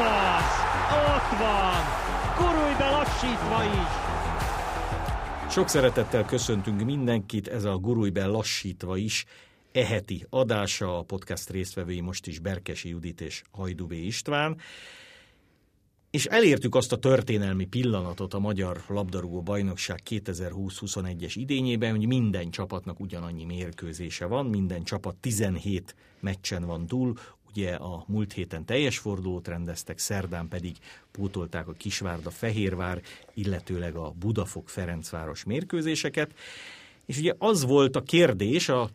Ez az! Ott van! Kurulj be lassítva is! Sok szeretettel köszöntünk mindenkit, ez a Gurulj be lassítva is eheti adása, a podcast résztvevői most is Berkesi Judit és Hajdú B. István. És elértük azt a történelmi pillanatot a Magyar Labdarúgó Bajnokság 2020-21-es idényében, hogy minden csapatnak ugyanannyi mérkőzése van, minden csapat 17 meccsen van túl. Ugye a múlt héten teljes fordulót rendeztek, szerdán pedig pótolták a Kisvárda-Fehérvár, illetőleg a Budafok-Ferencváros mérkőzéseket. És ugye az volt a kérdés a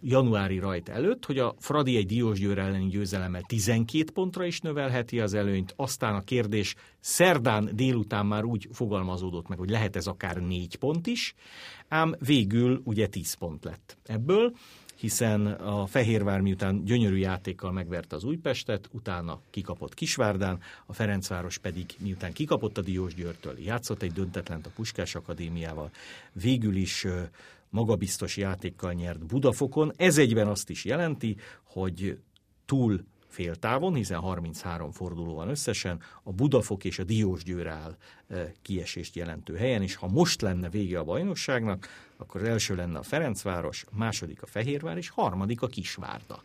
januári rajt előtt, hogy a Fradi egy Diósgyőr elleni győzelemmel 12 pontra is növelheti az előnyt, aztán a kérdés szerdán délután már úgy fogalmazódott meg, hogy lehet ez akár 4 pont is, ám végül ugye 10 pont lett ebből, hiszen a Fehérvár miután gyönyörű játékkal megverte az Újpestet, utána kikapott Kisvárdán, a Ferencváros pedig miután kikapott a Diósgyőrtől, játszott egy döntetlent a Puskás Akadémiával, végül is magabiztos játékkal nyert Budafokon. Ez egyben azt is jelenti, hogy túl féltávon, hiszen 33 forduló van összesen, a Budafok és a Diósgyőr áll kiesést jelentő helyen, és ha most lenne vége a bajnokságnak, akkor az első lenne a Ferencváros, második a Fehérvár, és harmadik a Kisvárda.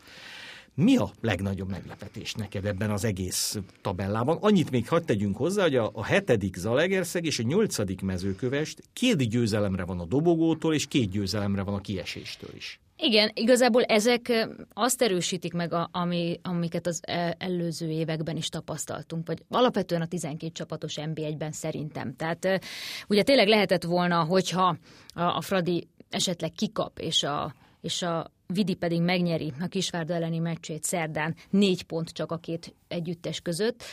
Mi a legnagyobb meglepetés neked ebben az egész tabellában? Annyit még hadd tegyünk hozzá, hogy a 7. Zalaegerszeg és a 8. Mezőkövesd 2 győzelemre van a dobogótól, és 2 győzelemre van a kieséstől is. Igen, igazából ezek azt erősítik meg, amiket az előző években is tapasztaltunk, vagy alapvetően a 12 csapatos NB1-ben szerintem. Tehát ugye tényleg lehetett volna, hogyha a Fradi esetleg kikap, és a Vidi pedig megnyeri a Kisvárda elleni meccsét szerdán, 4 pont csak a két együttes között.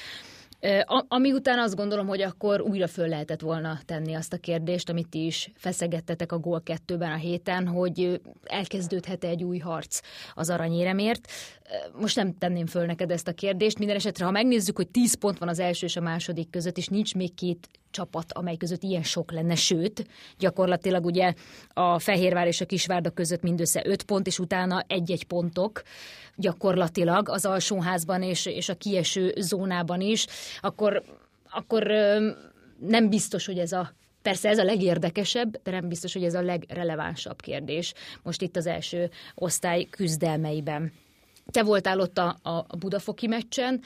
Ami után azt gondolom, hogy akkor újra föl lehetett volna tenni azt a kérdést, amit ti is feszegettetek a Gól 2-ben a héten, hogy elkezdődhet-e egy új harc az aranyéremért. Most nem tenném föl neked ezt a kérdést. Minden esetre, ha megnézzük, hogy 10 pont van az első és a második között, és nincs még 2 csapat, amely között ilyen sok lenne, sőt, gyakorlatilag ugye a Fehérvár és a Kisvárda között mindössze 5 pont, és utána 1-1 pontok gyakorlatilag az alsóházban és a kieső zónában is, akkor nem biztos, hogy persze ez a legérdekesebb, de nem biztos, hogy ez a legrelevánsabb kérdés most itt az első osztály küzdelmeiben. Te voltál ott a budafoki meccsen,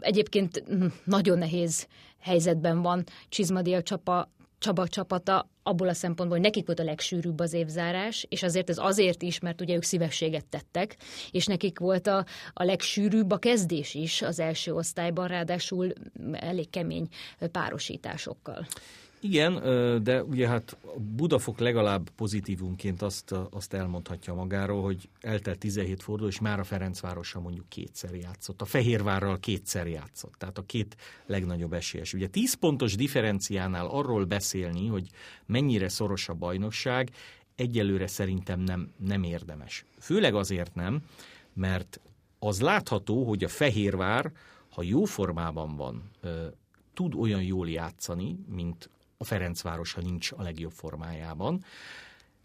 egyébként nagyon nehéz helyzetben van Csizmadia Csaba csapata, abból a szempontból, hogy nekik volt a legsűrűbb az évzárás, és azért ez azért is, mert ugye ők szívességet tettek, és nekik volt a legsűrűbb a kezdés is az első osztályban, ráadásul elég kemény párosításokkal. Igen, de ugye hát Budafok legalább pozitívunként azt elmondhatja magáról, hogy eltelt 17 forduló, és már a Ferencvárossal mondjuk 2-szer játszott, a Fehérvárral 2-szer játszott, tehát a 2 legnagyobb esélyes. Ugye 10 pontos differenciánál arról beszélni, hogy mennyire szoros a bajnokság, egyelőre szerintem nem érdemes. Főleg azért nem, mert az látható, hogy a Fehérvár, ha jó formában van, tud olyan jól játszani, mint a Ferencváros, ha nincs a legjobb formájában,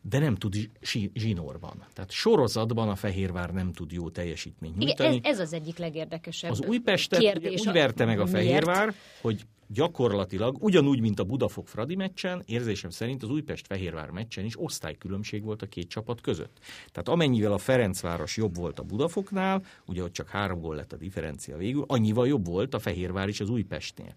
de nem tud zsinórban. Tehát sorozatban a Fehérvár nem tud jó teljesítményt nyújtani. Igen, ez az egyik legérdekesebb kérdés. Az Újpestet úgy verte meg a Fehérvár, hogy gyakorlatilag ugyanúgy, mint a Budafok-Fradi meccsen, érzésem szerint az Újpest-Fehérvár meccsen is osztálykülönbség volt a 2 csapat között. Tehát amennyivel a Ferencváros jobb volt a Budafoknál, ugye ott csak 3 gól lett a differencia végül, annyival jobb volt a Fehérvár is az Újpestnél.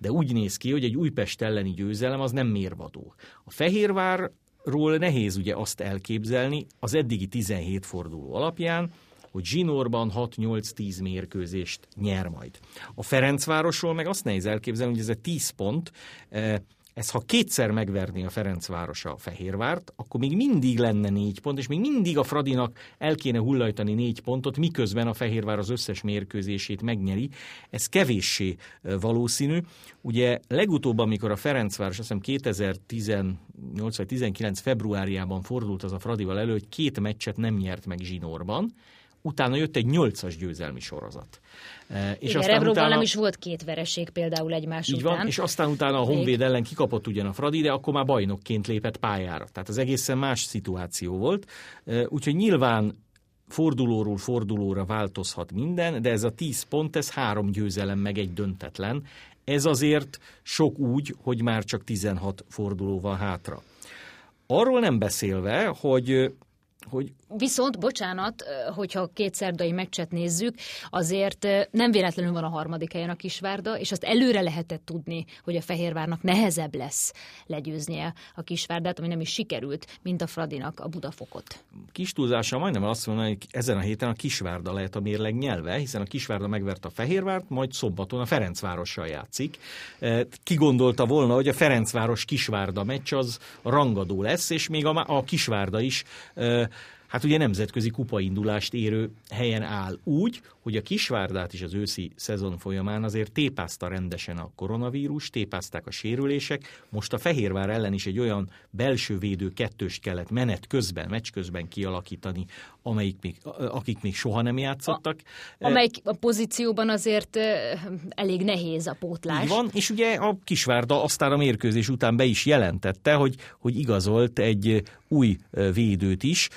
De úgy néz ki, hogy egy Újpest elleni győzelem az nem mérvadó. A Fehérvárról nehéz ugye azt elképzelni az eddigi 17 forduló alapján, hogy zsinórban 6-8-10 mérkőzést nyer majd. A Ferencvárosról meg azt nehéz elképzelni, hogy ez a 10 pont, ez ha 2-szer megverné a Ferencváros a Fehérvárt, akkor még mindig lenne 4 pont, és még mindig a Fradinak el kéne hullajtani 4 pontot, miközben a Fehérvár az összes mérkőzését megnyeri. Ez kevéssé valószínű. Ugye legutóbb, amikor a Ferencváros, azt hiszem 2018 vagy 19 februárjában fordult az a Fradival elő, hogy 2 meccset nem nyert meg zsinórban, utána jött egy 8-as győzelmi sorozat. És igen, Rebrovban nem is volt 2 vereség például egymás így után. Van, és aztán utána a Honvéd ellen kikapott ugyan a Fradi, de akkor már bajnokként lépett pályára. Tehát az egészen más szituáció volt. Úgyhogy nyilván fordulóról fordulóra változhat minden, de ez a 10 pont, ez 3 győzelem meg egy döntetlen. Ez azért sok úgy, hogy már csak 16 fordulóval hátra. Arról nem beszélve, hogy... Viszont, bocsánat, hogyha két szerdai meccset nézzük, azért nem véletlenül van a harmadik helyen a Kisvárda, és azt előre lehetett tudni, hogy a Fehérvárnak nehezebb lesz legyőznie a Kisvárdát, ami nem is sikerült, mint a Fradinak a Budafokot. Kis túlzással majdnem azt mondani, hogy ezen a héten a Kisvárda lehet a mérleg nyelve, hiszen a Kisvárda megvert a Fehérvárt, majd szombaton a Ferencvárossal játszik. Ki gondolta volna, hogy a Ferencváros-Kisvárda meccs az rangadó lesz, és még a Kisvárda is... Hát ugye nemzetközi kupaindulást érő helyen áll úgy, hogy a Kisvárdát is az őszi szezon folyamán azért tépázta rendesen a koronavírus, tépázták a sérülések, most a Fehérvár ellen is egy olyan belső védő kettőst kellett meccs közben kialakítani, akik még soha nem játszottak. Amelyik a pozícióban azért elég nehéz a pótlás. Így van, és ugye a Kisvárda aztán a mérkőzés után be is jelentette, hogy igazolt egy új védőt is,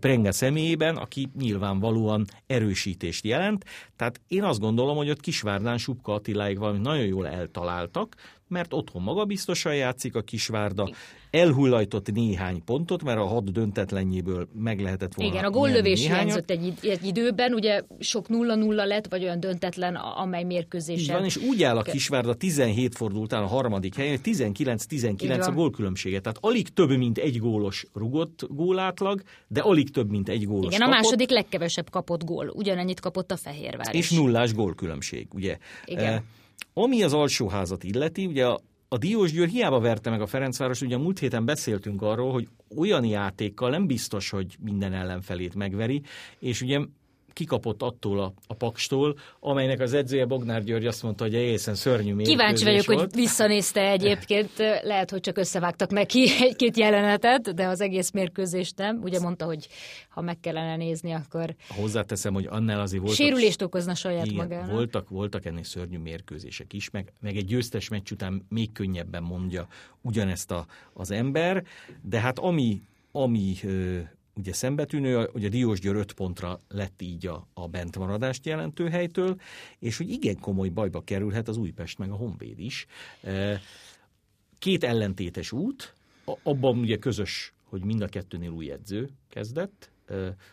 Prenga személyében, aki nyilvánvalóan erősítést jelent. Tehát én azt gondolom, hogy ott Kisvárdán Supka Attiláig valami nagyon jól eltaláltak, mert otthon magabiztosan játszik a Kisvárda, elhullajtott néhány pontot, mert a 6 döntetlenjéből meg lehetett volna. Igen, a góllövés hiányzott egy időben, ugye sok 0-0 lett, vagy olyan döntetlen, amely mérkőzésen. Így van, és úgy áll a Kisvárda 17 fordul után a harmadik helyen, 19-19 a gólkülönbsége. Tehát alig több, mint egy gólos rugott gólátlag, de alig több, mint egy gólos kapott. Igen, a második legkevesebb kapott gól. Ugyanennyit kapott a Fehérvár is. És nullás gólkülönbség, ugye? Igen. Ami az alsóházat illeti, ugye a Diósgyőr hiába verte meg a Ferencváros, ugye a múlt héten beszéltünk arról, hogy olyan játékkal nem biztos, hogy minden ellenfelét megveri, és ugye kikapott attól a Pakstól, amelynek az edzője Bognár György azt mondta, hogy egészen szörnyű mérkőzés volt. Kíváncsi vagyok, hogy visszanézte egyébként, lehet, hogy csak összevágtak neki egy-két jelenetet, de az egész mérkőzést nem. Ugye mondta, hogy ha meg kellene nézni, akkor... Hozzáteszem, hogy annál azért voltak... Sérülést okozna saját magának. Voltak ennél szörnyű mérkőzések is, meg egy győztes meccs után még könnyebben mondja ugyanezt az ember, de hát ami ugye szembetűnő, hogy a Diósgyőr 5 pontra lett így a bentmaradást jelentő helytől, és hogy igen komoly bajba kerülhet az Újpest meg a Honvéd is. Két ellentétes út, abban ugye közös, hogy mind a kettőnél új edző kezdett.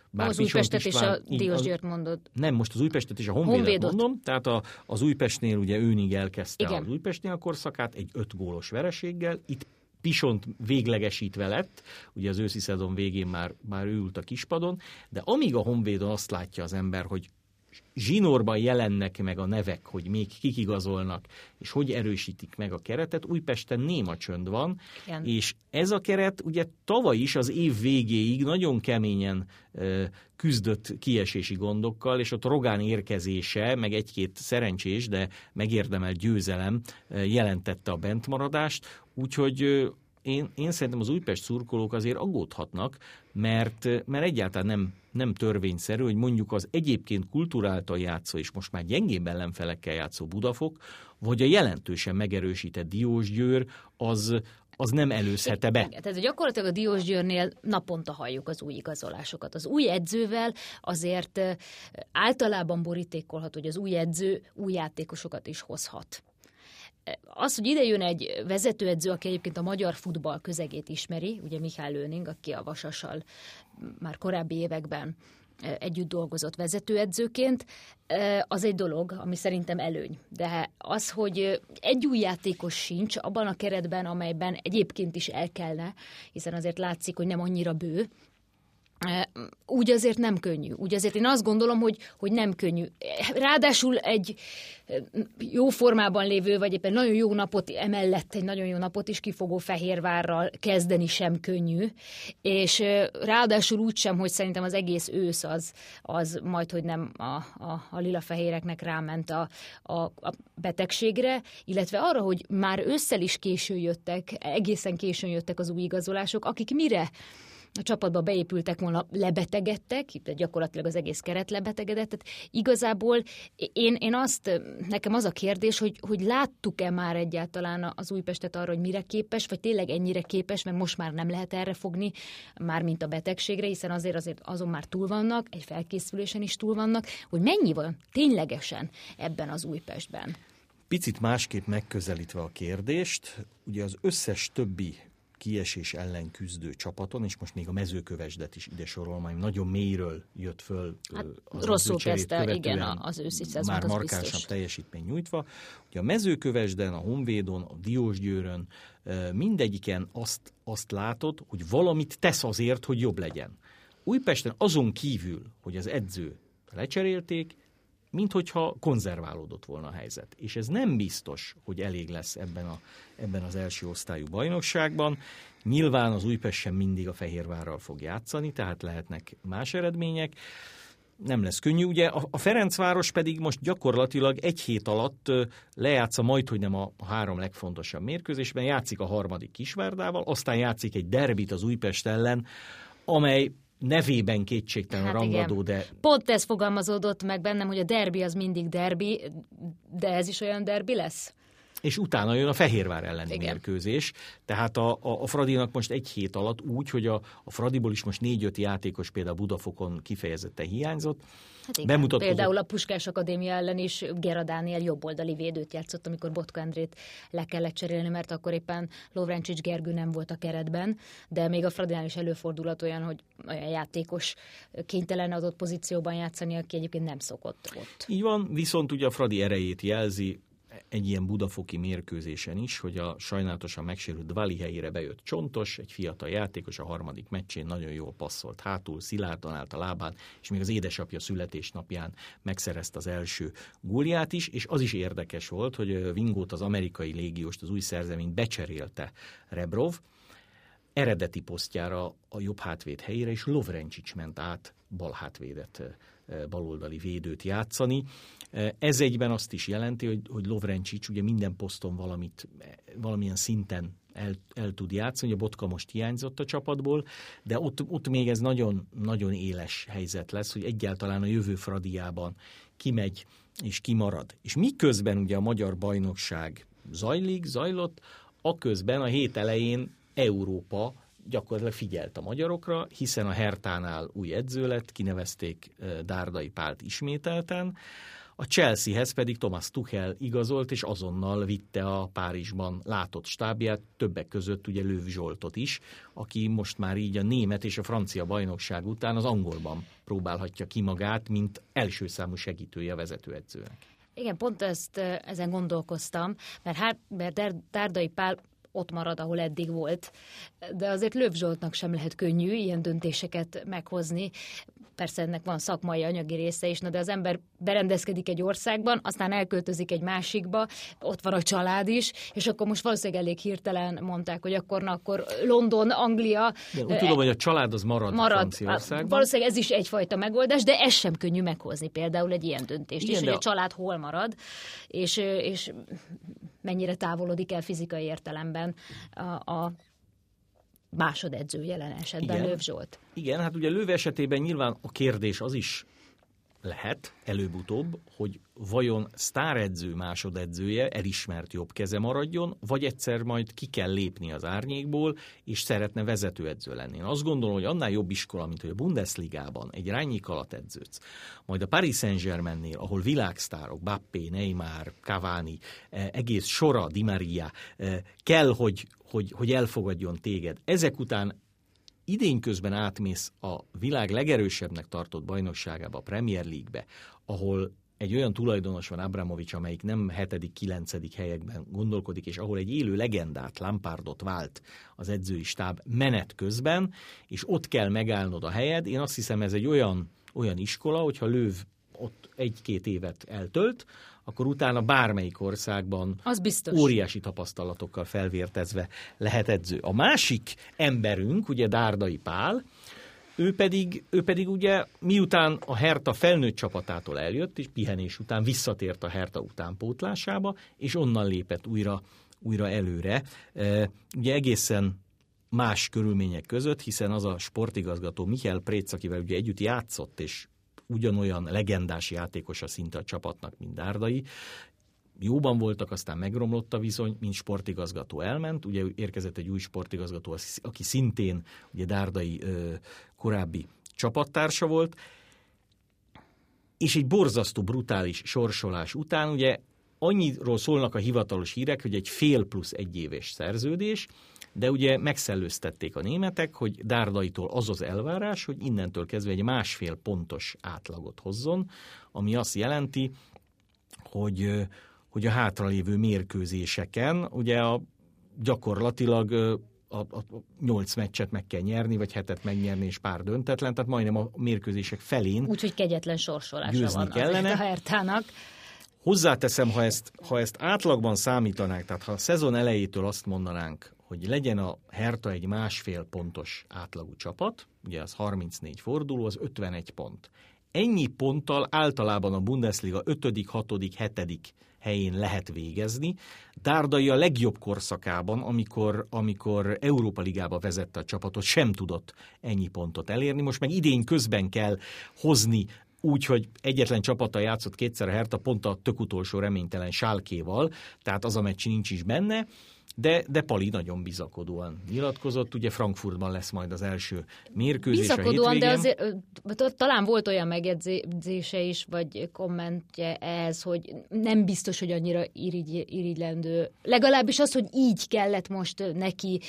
Bár az Újpestet és a Diósgyőrt mondod. Nem, most az Újpestet és a Honvédet mondom. Tehát az Újpestnél ugye Őnig elkezdte igen. Az Újpestnél a korszakát egy 5 gólos vereséggel, itt Pisont véglegesítve lett, ugye az őszi szezon végén már ő ült a kispadon, de amíg a Honvédon azt látja az ember, hogy zsinórban jelennek meg a nevek, hogy még kik igazolnak, és hogy erősítik meg a keretet, Újpesten néma csönd van, igen. És ez a keret ugye tavaly is az év végéig nagyon keményen küzdött kiesési gondokkal, és ott Rogán érkezése, meg egy-két szerencsés, de megérdemelt győzelem jelentette a bentmaradást, úgyhogy én szerintem az Újpest szurkolók azért aggódhatnak, mert egyáltalán nem törvényszerű, hogy mondjuk az egyébként kulturáltan játszó és most már gyengébb ellenfelekkel játszó Budafok, vagy a jelentősen megerősített Diósgyőr, az nem előzhette be. Igen, tehát gyakorlatilag a Diósgyőrnél naponta halljuk az új igazolásokat. Az új edzővel azért általában borítékolhat, hogy az új edző új játékosokat is hozhat. Az, hogy ide jön egy vezetőedző, aki egyébként a magyar futball közegét ismeri, ugye Mihály Lőning, aki a Vasassal már korábbi években együtt dolgozott vezetőedzőként, az egy dolog, ami szerintem előny. De az, hogy egy új játékos sincs abban a keretben, amelyben egyébként is el kellene, hiszen azért látszik, hogy nem annyira bő, úgy azért nem könnyű. Úgy azért én azt gondolom, hogy nem könnyű. Ráadásul egy jó formában lévő, vagy éppen nagyon jó napot, emellett egy nagyon jó napot is kifogó Fehérvárral kezdeni sem könnyű. És ráadásul úgy sem, hogy szerintem az egész ősz az majd, hogy nem a lilafehéreknek ráment a betegségre, illetve arra, hogy már ősszel is későn jöttek, egészen későn jöttek az új igazolások, akik mire a csapatba beépültek volna, lebetegedtek, itt gyakorlatilag az egész keret lebetegedett. Tehát igazából én azt, nekem az a kérdés, hogy láttuk-e már egyáltalán az Újpestet arra, hogy mire képes, vagy tényleg ennyire képes, mert most már nem lehet erre fogni, mármint a betegségre, hiszen azért azon már túl vannak, egy felkészülésen is túl vannak, hogy mennyi van ténylegesen ebben az Újpestben. Picit másképp megközelítve a kérdést, ugye az összes többi kiesés ellen küzdő csapaton, és most még a Mezőkövesdet is ide sorolom, ami nagyon mélyről jött föl. Hát, az rosszul kezdte, igen, az őszi szezont, már markánsabb teljesítmény nyújtva. Ugye a Mezőkövesden, a Honvédon, a Diósgyőrön, mindegyiken azt látod, hogy valamit tesz azért, hogy jobb legyen. Újpesten azon kívül, hogy az edző lecserélték, minthogyha konzerválódott volna a helyzet. És ez nem biztos, hogy elég lesz ebben az első osztályú bajnokságban. Nyilván az Újpest sem mindig a Fehérvárral fog játszani, tehát lehetnek más eredmények. Nem lesz könnyű. Ugye a Ferencváros pedig most gyakorlatilag egy hét alatt lejátsza majdhogy nem a három legfontosabb mérkőzésben, játszik a harmadik Kisvárdával, aztán játszik egy derbit az Újpest ellen, amely nevében kétségtelen rangadó, igen. De... Pont ez fogalmazódott meg bennem, hogy a derbi az mindig derbi, de ez is olyan derbi lesz? És utána jön a Fehérvár elleni, igen, mérkőzés. Tehát a Fradinak most egy hét alatt úgy, hogy a Fradiból is most 4-5 játékos például Budafokon kifejezetten hiányzott. Hát igen, bemutatkozott... Például a Puskás Akadémia ellen is Gera Dániel jobboldali védőt játszott, amikor Botka Endrét le kellett cserélni, mert akkor éppen Lovrencsics Gergő nem volt a keretben, de még a Fradinál is előfordulhat olyan, hogy olyan játékos kénytelen adott pozícióban játszani, aki egyébként nem szokott ott. Így van, viszont ugye a Fradi erejét jelzi egy ilyen budafoki mérkőzésen is, hogy a sajnálatosan megsérült Vali helyére bejött Csontos, egy fiatal játékos, a harmadik meccsén nagyon jól passzolt hátul, szilárdan állt a lábán, és még az édesapja születésnapján megszerezte az első gólját is, és az is érdekes volt, hogy Vingót, az amerikai légióst, az új szerzeményt becserélte Rebrov eredeti posztjára, a jobb hátvéd helyére, és Lovrencsics ment át bal hátvédet, baloldali védőt játszani. Ez egyben azt is jelenti, hogy Lovrencsics ugye minden poszton valamilyen szinten el tud játszani. A Botka most hiányzott a csapatból, de ott még ez nagyon, nagyon éles helyzet lesz, hogy egyáltalán a jövő Fradiában kimegy és kimarad. És miközben ugye a magyar bajnokság zajlott, aközben a hét elején Európa gyakorlatilag figyelt a magyarokra, hiszen a Herthánál új edző lett, kinevezték Dárdai Pált ismételten, a Chelseahez pedig Thomas Tuchel igazolt, és azonnal vitte a Párizsban látott stábját, többek között ugye Löw Zsoltot is, aki most már így a német és a francia bajnokság után az angolban próbálhatja ki magát, mint első számú segítője a vezetőedzőnek. Igen, pont ezen gondolkoztam, mert Dárdai Pál ott marad, ahol eddig volt. De azért Löw Zsoltnak sem lehet könnyű ilyen döntéseket meghozni. Persze ennek van szakmai, anyagi része is, de az ember berendezkedik egy országban, aztán elköltözik egy másikba, ott van a család is, és akkor most valószínűleg elég hirtelen mondták, hogy akkor London, Anglia... De úgy tudom, hogy a család az marad Franciaországban. Valószínűleg ez is egyfajta megoldás, de ez sem könnyű meghozni például egy ilyen döntést. Igen, és hogy a család hol marad, és mennyire távolodik el fizikai értelemben a másodedző jelen esetben, Löw Zsolt. Igen, hát ugye Löw esetében nyilván a kérdés az is lehet előbb-utóbb, hogy vajon sztáredző másodedzője, elismert jobb keze maradjon, vagy egyszer majd ki kell lépni az árnyékból, és szeretne vezetőedző lenni. Én azt gondolom, hogy annál jobb iskola, mint hogy a Bundesligában egy rányik alatt edződsz, majd a Paris Saint-Germainnél, ahol világsztárok, Mbappé, Neymar, Cavani, egész sora, Di Maria, kell, hogy elfogadjon téged. Ezek után idén közben átmész a világ legerősebbnek tartott bajnokságába, a Premier League-be, ahol egy olyan tulajdonos van, Abramovics, amelyik nem 7.-9. helyekben gondolkodik, és ahol egy élő legendát, Lampardot vált az edzői stáb menet közben, és ott kell megállnod a helyed. Én azt hiszem, ez egy olyan iskola, hogyha Löw ott 1-2 évet eltölt, akkor utána bármelyik országban óriási tapasztalatokkal felvértezve lehet edző. A másik emberünk, ugye Dárdai Pál, ő pedig ugye miután a Hertha felnőtt csapatától eljött, és pihenés után visszatért a Hertha utánpótlásába, és onnan lépett újra előre. Ugye egészen más körülmények között, hiszen az a sportigazgató Mihály Préc, akivel ugye együtt játszott, és ugyanolyan legendás játékosa szinte a csapatnak, mint Dárdai, jóban voltak, aztán megromlott a viszony, mint sportigazgató elment, ugye érkezett egy új sportigazgató, aki szintén ugye Dárdai korábbi csapattársa volt, és egy borzasztó brutális sorsolás után ugye annyiról szólnak a hivatalos hírek, hogy egy 1,5 plusz 1 éves szerződés, de ugye megszellőztették a németek, hogy Dárdaitól az az elvárás, hogy innentől kezdve egy 1,5 pontos átlagot hozzon, ami azt jelenti, hogy a hátralévő mérkőzéseken ugye gyakorlatilag a 8 meccset meg kell nyerni, vagy 7-et megnyerni, és pár döntetlen, tehát majdnem a mérkőzések felén. Úgyhogy kegyetlen sorsolásra van kellene. A Hertának. Hozzáteszem, ha ezt átlagban számítanánk, tehát ha a szezon elejétől azt mondanánk, hogy legyen a Hertha egy 1,5 pontos átlagú csapat, ugye az 34 forduló, az 51 pont. Ennyi ponttal általában a Bundesliga 5., 6., 7. helyén lehet végezni. Dárdai a legjobb korszakában, amikor Európa Ligába vezette a csapatot, sem tudott ennyi pontot elérni. Most meg idén közben kell hozni úgy, hogy egyetlen csapattal játszott kétszer a Hertha, pont a tök utolsó reménytelen Schalkéval, tehát az a meccs nincs is benne. De Pali nagyon bizakodóan nyilatkozott, ugye Frankfurtban lesz majd az első mérkőzés bizakodóan, a hétvégén. Bizakodóan, de azért talán volt olyan megjegyzése is, vagy kommentje ehhez, hogy nem biztos, hogy annyira irigylendő. Legalábbis az, hogy így kellett most neki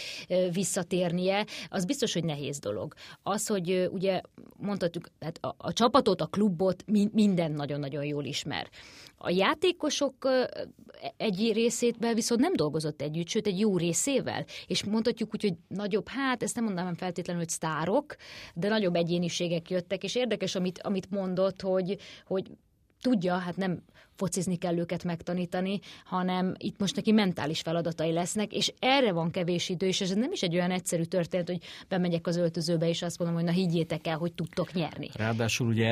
visszatérnie, az biztos, hogy nehéz dolog. Az, hogy ugye mondhatjuk, hát a csapatot, a klubot minden nagyon-nagyon jól ismer. A játékosok egy részétben viszont nem dolgozott együtt, sőt egy jó részével, és mondhatjuk úgy, hogy nagyobb, hát ezt nem mondanám feltétlenül, hogy sztárok, de nagyobb egyéniségek jöttek, és érdekes, amit mondott, hogy tudja, hát nem focizni kell őket megtanítani, hanem itt most neki mentális feladatai lesznek, és erre van kevés idő, és ez nem is egy olyan egyszerű történet, hogy bemegyek az öltözőbe, és azt mondom, hogy na higgyétek el, hogy tudtok nyerni. Ráadásul ugye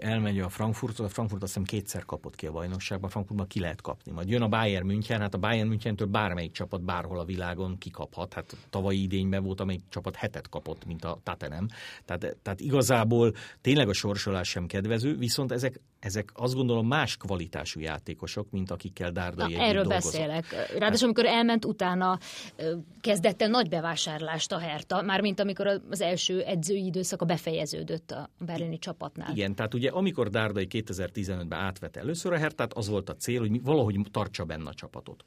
elmegy a Frankfurthoz, a Frankfurt azt hiszem 2-szer kapott ki a bajnokságban, a Frankfurtban ki lehet kapni. Majd jön a Bayern München, hát a Bayern Münchentől bármelyik csapat bárhol a világon kikaphat. Hát tavalyi idényben volt, amelyik csapat 7-et kapott, mint a Tottenham. Tehát igazából tényleg a sorsolás sem kedvező, viszont ezek azt gondolom más kvalitású játékosok, mint akikkel Dárdai együtt erről dolgozott. Beszélek. Ráadásul amikor elment, utána kezdett el nagy bevásárlást a Hertha, mármint amikor az első edzői időszaka befejeződött a berlini csapatnál. Igen, tehát ugye amikor Dárdai 2015-ben átvette először a Herthát, az volt a cél, hogy valahogy tartsa benne a csapatot.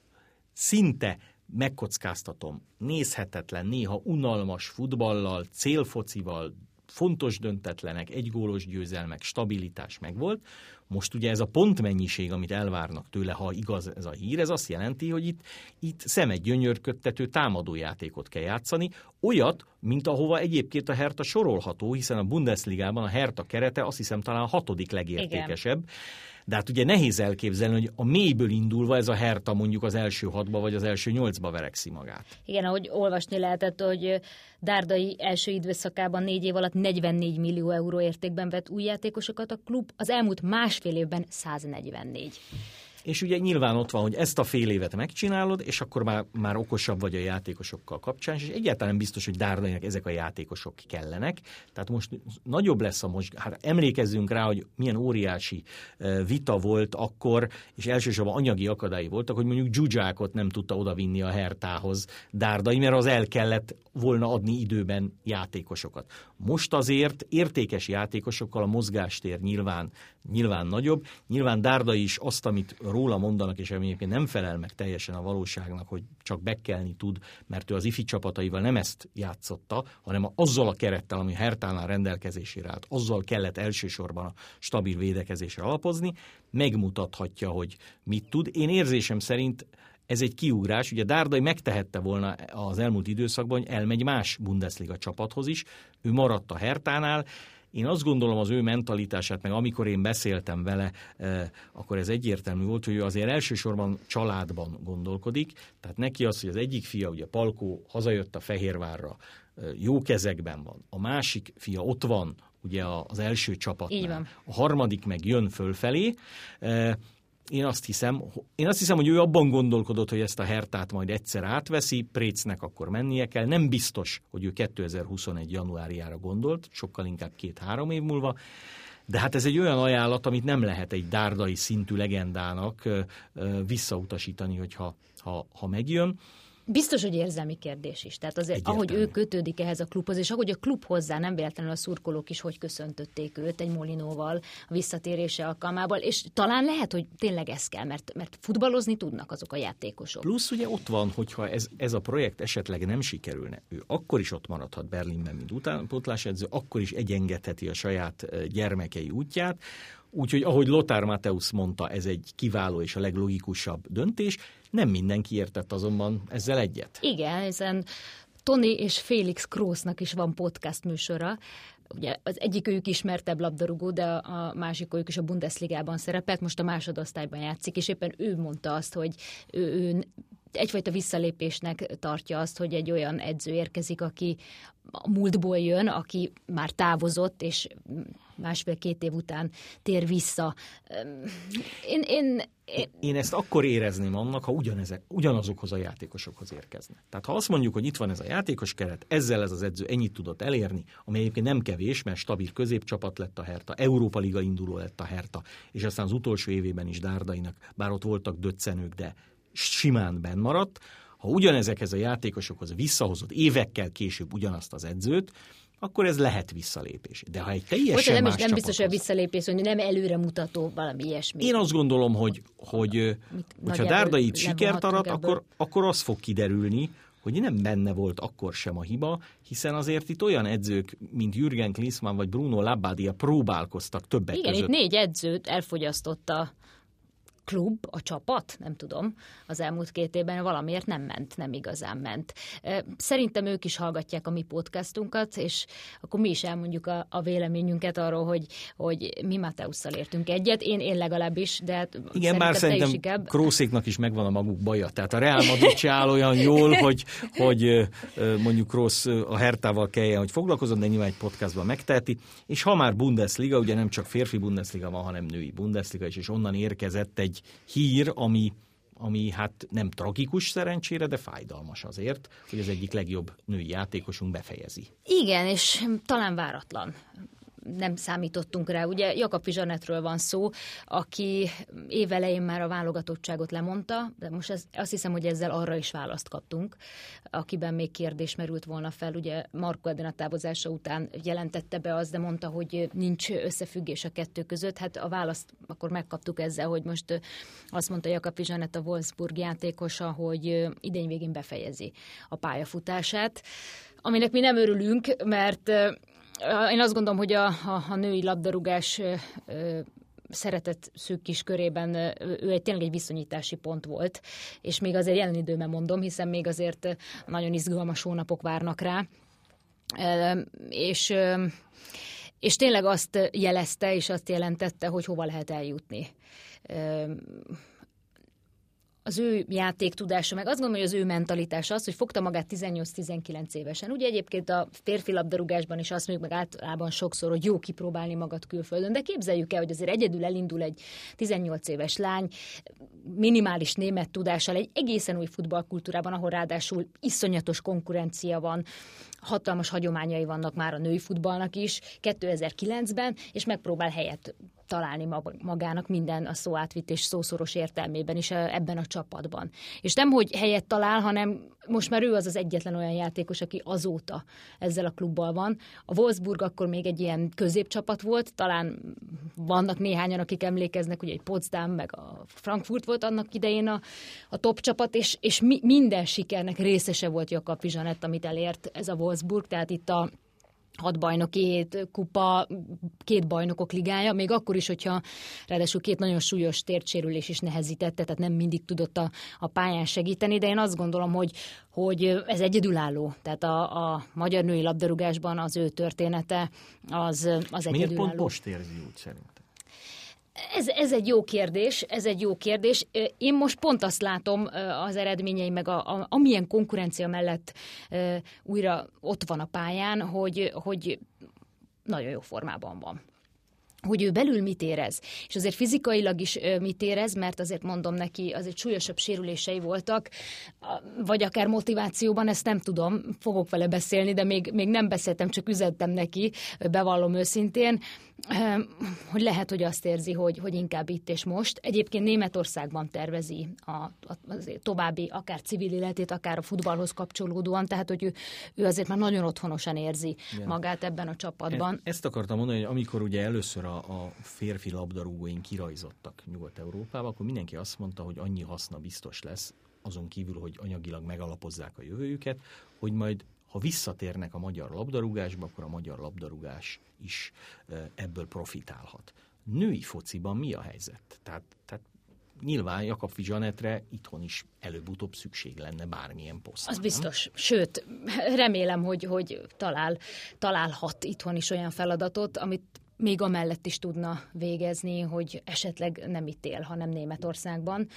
Szinte megkockáztatom, nézhetetlen, néha unalmas futballal, célfocival, fontos döntetlenek, egygólos győzelmek, stabilitás megvolt. Most ugye ez a pontmennyiség, amit elvárnak tőle, ha igaz ez a hír, ez azt jelenti, hogy itt szemet gyönyörködtető támadójátékot kell játszani, olyat, mint ahova egyébként a Hertha sorolható, hiszen a Bundesligában a Hertha kerete azt hiszem talán a 6. legértékesebb. Igen. De hát ugye nehéz elképzelni, hogy a mélyből indulva ez a Hertha mondjuk az első 6-ba vagy az első 8-ba verekszi magát. Igen, ahogy olvasni lehetett, hogy Dárdai első időszakában 4 év alatt 44 millió euró értékben vett új játékosokat, a klub az elmúlt másfél évben 144. És ugye nyilván ott van, hogy ezt a fél évet megcsinálod, és akkor már okosabb vagy a játékosokkal kapcsán, és egyáltalán biztos, hogy Dárdainak ezek a játékosok kellenek. Tehát most nagyobb lesz hát emlékezzünk rá, hogy milyen óriási vita volt akkor, és elsősorban anyagi akadályi voltak, hogy mondjuk Dzsuzsákot nem tudta odavinni a Hertához Dárdai, mert az el kellett volna adni időben játékosokat. Most azért értékes játékosokkal a mozgástér nyilván nagyobb. Nyilván Dárdai is azt, amit róla mondanak, és egyébként nem felel meg teljesen a valóságnak, hogy csak bekkelni tud, mert ő az ifi csapataival nem ezt játszotta, hanem azzal a kerettel, ami Herthánál rendelkezésére állt, azzal kellett elsősorban a stabil védekezésre alapozni, megmutathatja, hogy mit tud. Én érzésem szerint ez egy kiugrás, ugye Dárdai megtehette volna az elmúlt időszakban, hogy elmegy más Bundesliga csapathoz is, ő maradt a Herthánál. Én azt gondolom az ő mentalitását, meg amikor én beszéltem vele, akkor ez egyértelmű volt, hogy ő azért elsősorban családban gondolkodik. Tehát neki az, hogy az egyik fia, ugye Palkó, hazajött a Fehérvárra, jó kezekben van. A másik fia ott van, ugye az első csapatnál. A harmadik meg jön fölfelé. Én azt hiszem, hogy ő abban gondolkodott, hogy ezt a Herthát majd egyszer átveszi, Précnek akkor mennie kell. Nem biztos, hogy ő 2021. januárjára gondolt, sokkal inkább 2-3 év múlva. De hát ez egy olyan ajánlat, amit nem lehet egy dárdai szintű legendának visszautasítani, hogyha megjön. Biztos, hogy érzelmi kérdés is. Tehát azért, egyértelmű. Ahogy ő kötődik ehhez a klubhoz, és ahogy a klub hozzá, nem véletlenül a szurkolók is, hogy köszöntötték őt egy molinóval a visszatérése alkalmával, és talán lehet, hogy tényleg ez kell, mert futballozni tudnak azok a játékosok. Plusz ugye ott van, hogyha ez a projekt esetleg nem sikerülne, ő akkor is ott maradhat Berlinben, mint utánpótlásedző, akkor is egyengetheti a saját gyermekei útját. Úgyhogy, ahogy Lothar Matthäus mondta, ez egy kiváló és a leglogikusabb döntés. Nem mindenki értett azonban ezzel egyet. Igen, hiszen Toni és Félix Kroosnak is van podcast műsora. Ugye az egyik őjük ismertebb labdarúgó, de a másik őjük is a Bundesligában szerepelt, most a másodosztályban játszik, és éppen ő mondta azt, hogy ő egyfajta visszalépésnek tartja azt, hogy egy olyan edző érkezik, aki a múltból jön, aki már távozott, és 1,5-2 év után tér vissza. Én ezt akkor érezném annak, ha ugyanazokhoz a játékosokhoz érkezne. Tehát ha azt mondjuk, hogy itt van ez a játékos keret, ezzel ez az edző ennyit tudott elérni, ami egyébként nem kevés, mert stabil középcsapat lett a Hertha, Európa Liga induló lett a Hertha, és aztán az utolsó évében is Dárdainak, bár ott voltak döccenők, de simán benn maradt. Ha ugyanezekhez a játékosokhoz visszahozott évekkel később ugyanazt az edzőt, akkor ez lehet visszalépés. De ha egy teljesen nem más csapathoz... Nem biztos, hogy visszalépés, hogy nem előremutató valami ilyesmi. Én azt gondolom, hogyha Dárdai itt sikert arat, akkor az fog kiderülni, hogy nem benne volt akkor sem a hiba, hiszen azért itt olyan edzők, mint Jürgen Klinsmann vagy Bruno Labbadia próbálkoztak többek között. Igen, itt 4 edzőt elfogyasztotta klub, a csapat, nem tudom, az elmúlt 2 évben valamiért nem igazán ment. Szerintem ők is hallgatják a mi podcastunkat, és akkor mi is elmondjuk a véleményünket arról, hogy mi Matthäusszal értünk egyet, én legalábbis, de hát igen, bár szerintem Kroosnak is megvan a maguk baja, tehát a Real Madrid csinál olyan jól, hogy mondjuk Kroos a Herthával kelljen, hogy foglalkozom, de nyilván egy podcastban megteheti, és ha már Bundesliga, ugye nem csak férfi Bundesliga van, hanem női Bundesliga is, és onnan érkezett egy hír, ami hát nem tragikus szerencsére, de fájdalmas azért, hogy az egyik legjobb női játékosunk befejezi. Igen, és talán váratlan. Nem számítottunk rá. Ugye Jakab Zsanettről van szó, aki évelején már a válogatottságot lemondta, de most azt hiszem, hogy ezzel arra is választ kaptunk, akiben még kérdés merült volna fel. Ugye Marko Eden a távozása után jelentette be azt, de mondta, hogy nincs összefüggés a kettő között. Hát a választ akkor megkaptuk ezzel, hogy most azt mondta Jakab Zsanett, a Wolfsburg játékosa, hogy idény végén befejezi a pályafutását, aminek mi nem örülünk, mert én azt gondolom, hogy a női labdarúgás szeretett szűk kis körében ő tényleg egy viszonyítási pont volt, és még azért jelen időben mondom, hiszen még azért nagyon izgalmas hónapok várnak rá, és tényleg azt jelezte, és azt jelentette, hogy hova lehet eljutni. Az ő játéktudása, meg azt gondolom, hogy az ő mentalitása az, hogy fogta magát 18-19 évesen. Ugye egyébként a férfi labdarúgásban is azt mondjuk meg általában sokszor, hogy jó kipróbálni magad külföldön, de képzeljük el, hogy azért egyedül elindul egy 18 éves lány minimális német tudással egy egészen új futballkultúrában, ahol ráadásul iszonyatos konkurencia van, hatalmas hagyományai vannak már a női futballnak is 2009-ben, és megpróbál helyet találni magának minden a szó átvitt és szószoros értelmében is ebben a csapatban. És nem, hogy helyet talál, hanem most már ő az egyetlen olyan játékos, aki azóta ezzel a klubbal van. A Wolfsburg akkor még egy ilyen középcsapat volt, talán vannak néhányan, akik emlékeznek, ugye egy Potsdam, meg a Frankfurt volt annak idején a top csapat, és minden sikernek részese volt Jakab Zsanett, amit elért ez a Wolfsburg, tehát itt a 6 bajnoki, 7 kupa, 2 bajnokok ligája, még akkor is, hogyha ráadásul 2 nagyon súlyos térdsérülés is nehezítette, tehát nem mindig tudott a pályán segíteni, de én azt gondolom, hogy ez egyedülálló. Tehát a magyar női labdarúgásban az ő története az egyedülálló. Miért pont most érzi úgy szerintem? Ez egy jó kérdés. Én most pont azt látom az eredményei, meg amilyen konkurencia mellett újra ott van a pályán, hogy nagyon jó formában van. hogy ő belül mit érez, és azért fizikailag is mit érez, mert azért mondom neki, azért súlyosabb sérülései voltak, vagy akár motivációban, ezt nem tudom, fogok vele beszélni, de még nem beszéltem, csak üzentem neki, bevallom őszintén, hogy lehet, hogy azt érzi, hogy inkább itt és most. Egyébként Németországban tervezi a további, akár civil életét, akár a futballhoz kapcsolódóan, tehát hogy ő azért már nagyon otthonosan érzi magát ebben a csapatban. Ezt akartam mondani, hogy amikor ugye először a férfi labdarúgóink kirajzottak Nyugat-Európába, akkor mindenki azt mondta, hogy annyi haszna biztos lesz, azon kívül, hogy anyagilag megalapozzák a jövőjüket, hogy majd ha visszatérnek a magyar labdarúgásba, akkor a magyar labdarúgás is ebből profitálhat. Női fociban mi a helyzet? Tehát nyilván Jakab Zsanettre itthon is előbb-utóbb szükség lenne bármilyen posztra. Az biztos. Sőt, remélem, hogy találhat itthon is olyan feladatot, amit még amellett is tudna végezni, hogy esetleg nem itt él, hanem Németországban.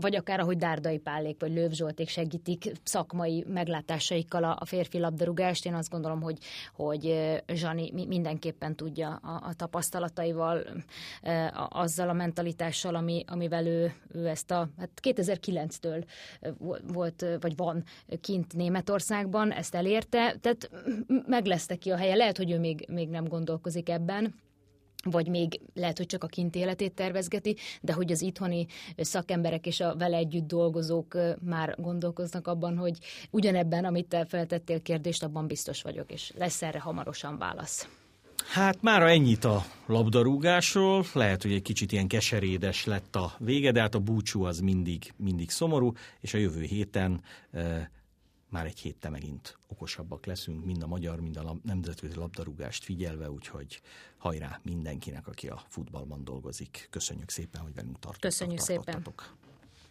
Vagy akár ahogy Dárdai Pálék vagy Löw Zsolték segítik szakmai meglátásaikkal a férfi labdarúgást. Én azt gondolom, hogy Zsani mindenképpen tudja a tapasztalataival, azzal a mentalitással, amivel ő ezt hát 2009-től volt, vagy van kint Németországban, ezt elérte, tehát meg lesz neki a helye. Lehet, hogy ő még nem gondolkozik ebben, vagy még lehet, hogy csak a kint életét tervezgeti, de hogy az itthoni szakemberek és a vele együtt dolgozók már gondolkoznak abban, hogy ugyanebben, amit te feltettél kérdést, abban biztos vagyok, és lesz erre hamarosan válasz. Hát mára ennyit a labdarúgásról, lehet, hogy egy kicsit ilyen keserédes lett a vége, de hát a búcsú az mindig szomorú, és a jövő héten már egy héttel megint okosabbak leszünk, mind a magyar, mind a nemzetközi labdarúgást figyelve, úgyhogy hajrá mindenkinek, aki a futballban dolgozik. Köszönjük szépen, hogy velünk tartottatok. Köszönjük szépen.